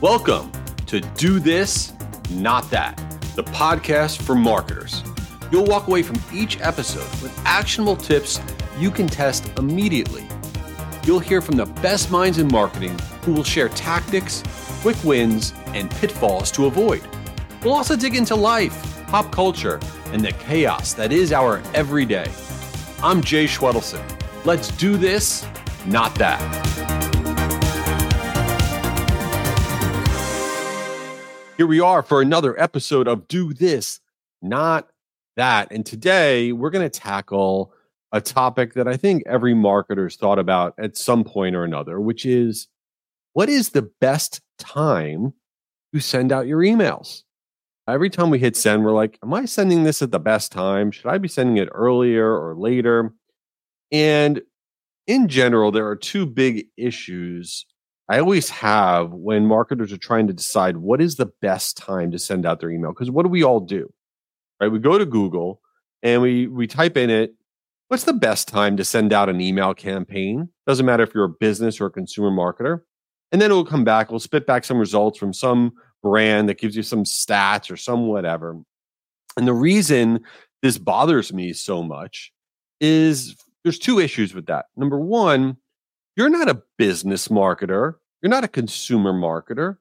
Welcome to Do This, Not That, the podcast for marketers. You'll walk away from each episode with actionable tips you can test immediately. You'll hear from the best minds in marketing who will share tactics, quick wins, and pitfalls to avoid. We'll also dig into life, pop culture, and the chaos that is our everyday. I'm Jay Schwedelson. Let's do this, not that. Here we are for another episode of Do This, Not That. And today we're going to tackle a topic that I think every marketer's thought about at some point or another, which is what is the best time to send out your emails? Every time we hit send, we're like, am I sending this at the best time? Should I be sending it earlier or later? And in general, there are two big issues I always have when marketers are trying to decide what is the best time to send out their email. Because what do we all do? Right? We go to Google and we type in it, what's the best time to send out an email campaign? Doesn't matter if you're a business or a consumer marketer. And then it'll come back, we'll spit back some results from some brand that gives you some stats or some whatever. And the reason this bothers me so much is there's two issues with that. Number one, you're not a business marketer. You're not a consumer marketer.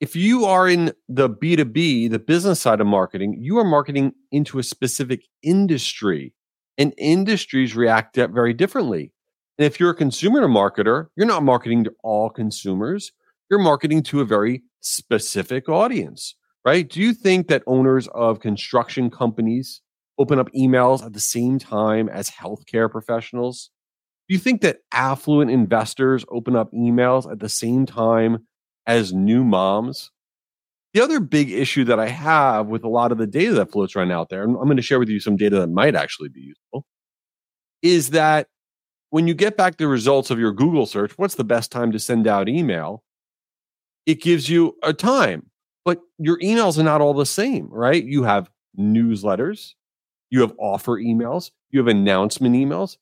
If you are in the B2B, the business side of marketing, you are marketing into a specific industry, and industries react very differently. And if you're a consumer marketer, you're not marketing to all consumers. You're marketing to a very specific audience, right? Do you think that owners of construction companies open up emails at the same time as healthcare professionals? Do you think that affluent investors open up emails at the same time as new moms? The other big issue that I have with a lot of the data that floats around out there, and I'm going to share with you some data that might actually be useful, is that when you get back the results of your Google search, what's the best time to send out email? It gives you a time, but your emails are not all the same, right? You have newsletters, you have offer emails, you have announcement emails.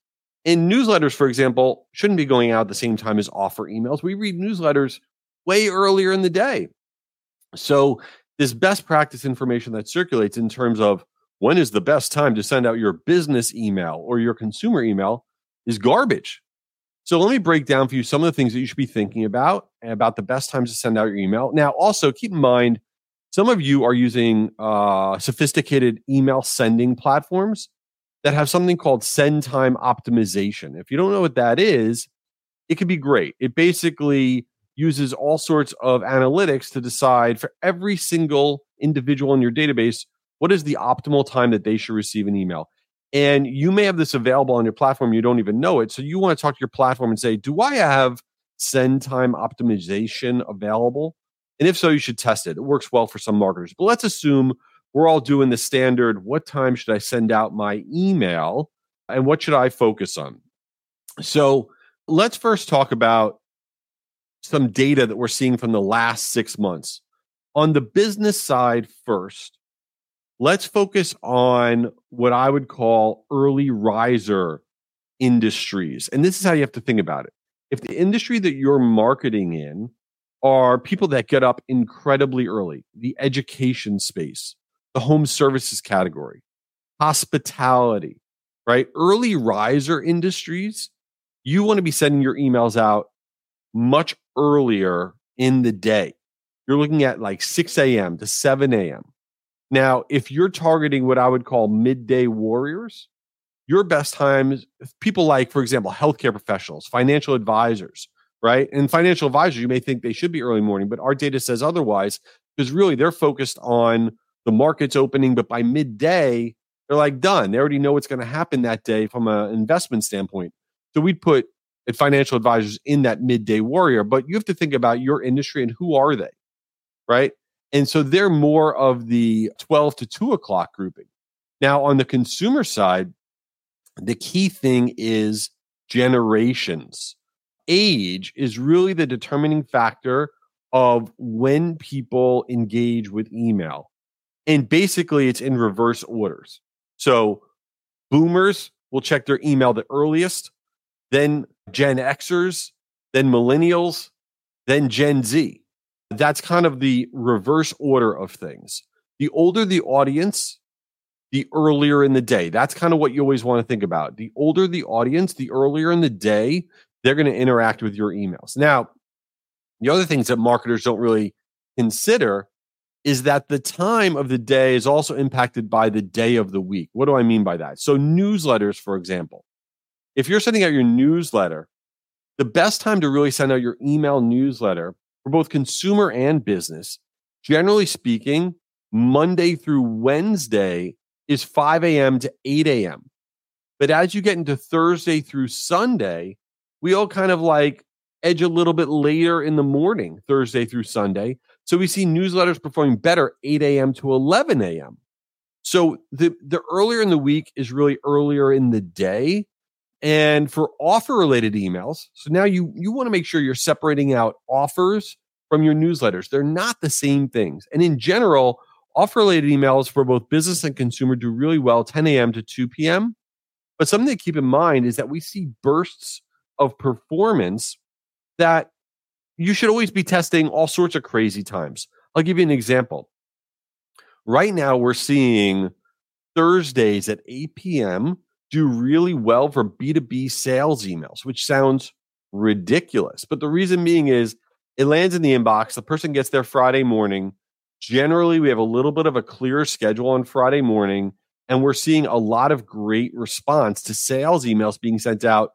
And newsletters, for example, shouldn't be going out at the same time as offer emails. We read newsletters way earlier in the day. So this best practice information that circulates in terms of when is the best time to send out your business email or your consumer email is garbage. So let me break down for you some of the things that you should be thinking about and about the best times to send out your email. Now, also keep in mind, some of you are using sophisticated email sending platforms that have something called send time optimization. If you don't know what that is, it could be great. It basically uses all sorts of analytics to decide for every single individual in your database, what is the optimal time that they should receive an email? And you may have this available on your platform, you don't even know it. So you want to talk to your platform and say, do I have send time optimization available? And if so, you should test it. It works well for some marketers, but let's assume we're all doing the standard, what time should I send out my email and what should I focus on? So let's first talk about some data that we're seeing from the last 6 months. On the business side first, let's focus on what I would call early riser industries. And this is how you have to think about it. If the industry that you're marketing in are people that get up incredibly early, the education space, the home services category, hospitality, right? Early riser industries, you want to be sending your emails out much earlier in the day. You're looking at like 6 a.m. to 7 a.m. Now, if you're targeting what I would call midday warriors, your best times, people like, for example, healthcare professionals, financial advisors, right? And financial advisors, you may think they should be early morning, but our data says otherwise because really they're focused on the market's opening, but by midday, they're like done. They already know what's going to happen that day from an investment standpoint. So we'd put financial advisors in that midday warrior, but you have to think about your industry and who are they, right? And so they're more of the 12 to 2 o'clock grouping. Now, on the consumer side, the key thing is generations. Age is really the determining factor of when people engage with email. And basically, it's in reverse orders. So boomers will check their email the earliest, then Gen Xers, then millennials, then Gen Z. That's kind of the reverse order of things. The older the audience, the earlier in the day. That's kind of what you always want to think about. The older the audience, the earlier in the day, they're going to interact with your emails. Now, the other things that marketers don't really consider is that the time of the day is also impacted by the day of the week. What do I mean by that? So newsletters, for example, if you're sending out your newsletter, the best time to really send out your email newsletter for both consumer and business, generally speaking, Monday through Wednesday is 5 a.m. to 8 a.m. But as you get into Thursday through Sunday, we all kind of like edge a little bit later in the morning, Thursday through Sunday. So we see newsletters performing better 8 a.m. to 11 a.m. So the earlier in the week is really earlier in the day. And for offer-related emails, so now you want to make sure you're separating out offers from your newsletters. They're not the same things. And in general, offer-related emails for both business and consumer do really well 10 a.m. to 2 p.m. But something to keep in mind is that we see bursts of performance that you should always be testing all sorts of crazy times. I'll give you an example. Right now, we're seeing Thursdays at 8 p.m., do really well for B2B sales emails, which sounds ridiculous. But the reason being is it lands in the inbox. The person gets there Friday morning. Generally, we have a little bit of a clearer schedule on Friday morning, and we're seeing a lot of great response to sales emails being sent out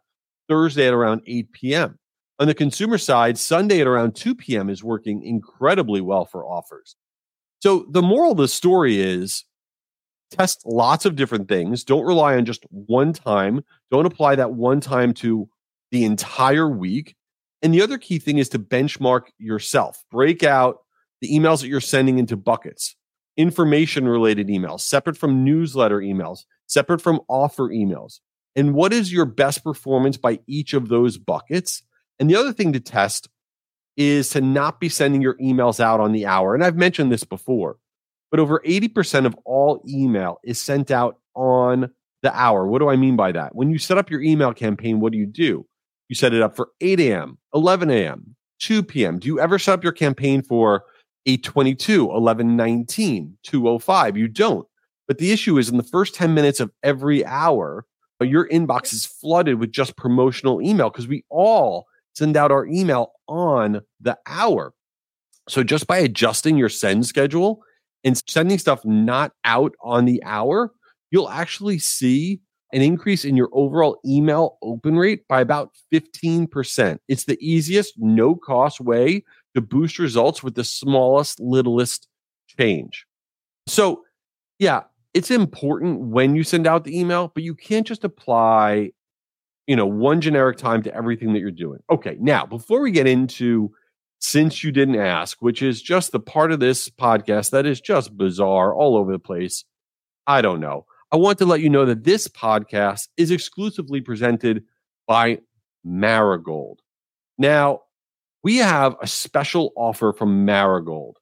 Thursday at around 8 p.m. On the consumer side, Sunday at around 2 p.m. is working incredibly well for offers. So the moral of the story is, test lots of different things. Don't rely on just one time. Don't apply that one time to the entire week. And the other key thing is to benchmark yourself. Break out the emails that you're sending into buckets. Information-related emails, separate from newsletter emails, separate from offer emails. And what is your best performance by each of those buckets? And the other thing to test is to not be sending your emails out on the hour. And I've mentioned this before. But over 80% of all email is sent out on the hour. What do I mean by that? When you set up your email campaign, what do? You set it up for 8 a.m., 11 a.m., 2 p.m. Do you ever set up your campaign for 8:22, 11:19, 2:05? You don't. But the issue is in the first 10 minutes of every hour, your inbox is flooded with just promotional email because we all send out our email on the hour. So just by adjusting your send schedule, and sending stuff not out on the hour, you'll actually see an increase in your overall email open rate by about 15%. It's the easiest, no-cost way to boost results with the smallest, littlest change. So, yeah, it's important when you send out the email, but you can't just apply, one generic time to everything that you're doing. Okay, now, before we get into Since You Didn't Ask, which is just the part of this podcast that is just bizarre all over the place, I don't know, I want to let you know that this podcast is exclusively presented by Marigold. Now, we have a special offer from Marigold,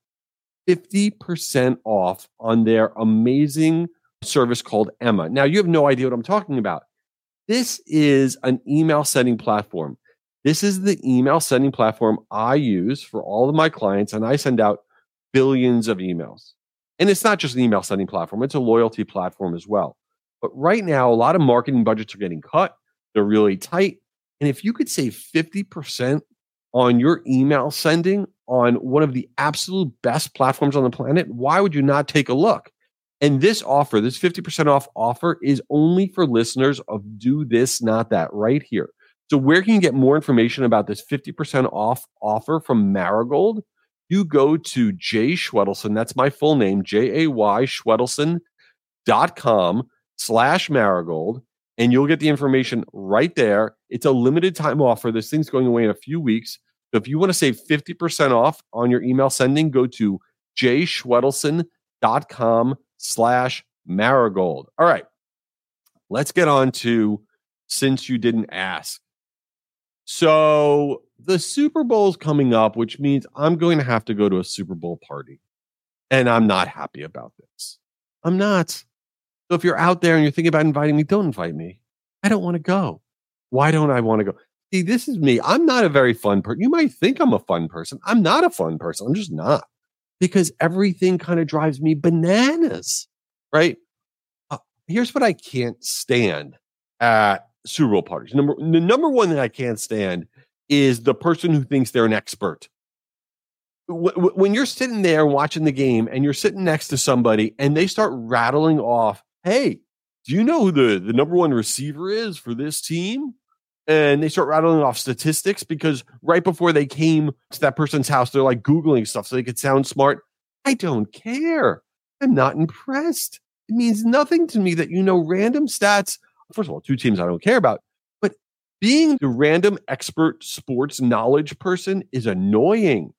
50% off on their amazing service called Emma. Now, you have no idea what I'm talking about. This is an email sending platform. This is the email sending platform I use for all of my clients, and I send out billions of emails. And it's not just an email sending platform, it's a loyalty platform as well. But right now, a lot of marketing budgets are getting cut. They're really tight. And if you could save 50% on your email sending on one of the absolute best platforms on the planet, why would you not take a look? And this offer, this 50% off offer, is only for listeners of Do This, Not That right here. So where can you get more information about this 50% off offer from Marigold? You go to Jay Schwedelson, that's my full name, Jay Schwedelson.com/Marigold, and you'll get the information right there. It's a limited time offer. This thing's going away in a few weeks. So if you want to save 50% off on your email sending, go to Jay Schwedelson.com/Marigold. All right, let's get on to Since You Didn't Ask. So the Super Bowl is coming up, which means I'm going to have to go to a Super Bowl party. And I'm not happy about this. I'm not. So if you're out there and you're thinking about inviting me, don't invite me. I don't want to go. Why don't I want to go? See, this is me. I'm not a very fun person. You might think I'm a fun person. I'm not a fun person. I'm just not, because everything kind of drives me bananas, right? Here's what I can't stand at Super Bowl parties. The number one that I can't stand is the person who thinks they're an expert. When you're sitting there watching the game and you're sitting next to somebody and they start rattling off, hey, do you know who the number one receiver is for this team? And they start rattling off statistics because right before they came to that person's house, they're like Googling stuff so they could sound smart. I don't care. I'm not impressed. It means nothing to me that you know random stats. First of all, two teams I don't care about. But being the random expert sports knowledge person is annoying.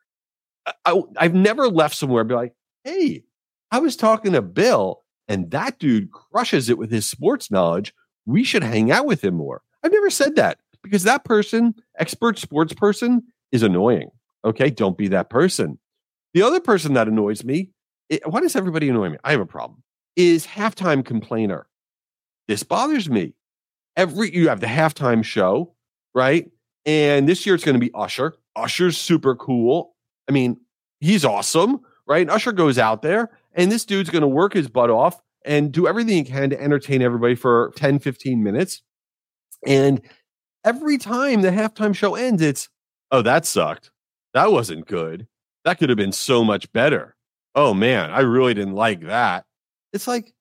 I've never left somewhere and be like, hey, I was talking to Bill and that dude crushes it with his sports knowledge. We should hang out with him more. I've never said that because that person, expert sports person, is annoying. Okay, don't be that person. The other person that annoys me, why does everybody annoy me? I have a problem, is halftime complainer. This bothers me. You have the halftime show, right? And this year it's going to be Usher. Usher's super cool. I mean, he's awesome, right? Usher goes out there, and this dude's going to work his butt off and do everything he can to entertain everybody for 10, 15 minutes. And every time the halftime show ends, it's, oh, that sucked. That wasn't good. That could have been so much better. Oh, man, I really didn't like that. It's like,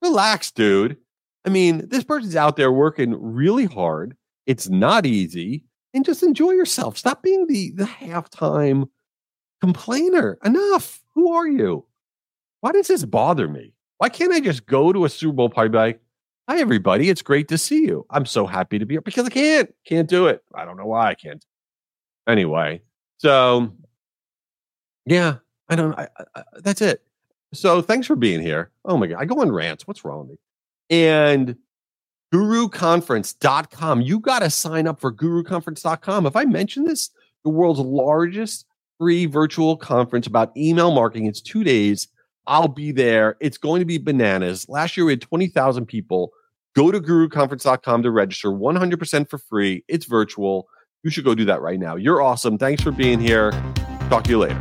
relax, dude. I mean, this person's out there working really hard. It's not easy. And just enjoy yourself. Stop being the halftime complainer. Enough. Who are you? Why does this bother me? Why can't I just go to a Super Bowl party and be like, hi, everybody. It's great to see you. I'm so happy to be here, because I can't do it. I don't know why I can't. Anyway, so yeah, I that's it. So thanks for being here. Oh my God. I go on rants. What's wrong with me? And guruconference.com. You got to sign up for guruconference.com. Have I mentioned this? The world's largest free virtual conference about email marketing. It's 2 days. I'll be there. It's going to be bananas. Last year, we had 20,000 people. Go to guruconference.com to register 100% for free. It's virtual. You should go do that right now. You're awesome. Thanks for being here. Talk to you later.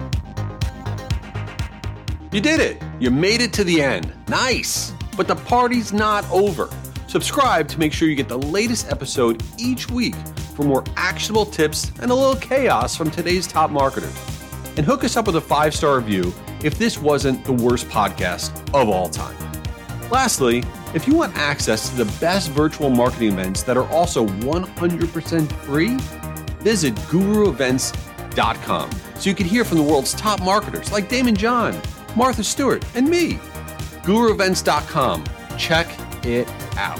You did it. You made it to the end. Nice. But the party's not over. Subscribe to make sure you get the latest episode each week for more actionable tips and a little chaos from today's top marketers. And hook us up with a 5-star review if this wasn't the worst podcast of all time. Lastly, if you want access to the best virtual marketing events that are also 100% free, visit guruevents.com so you can hear from the world's top marketers like Damon John, Martha Stewart, and me. Guruevents.com. Check it out.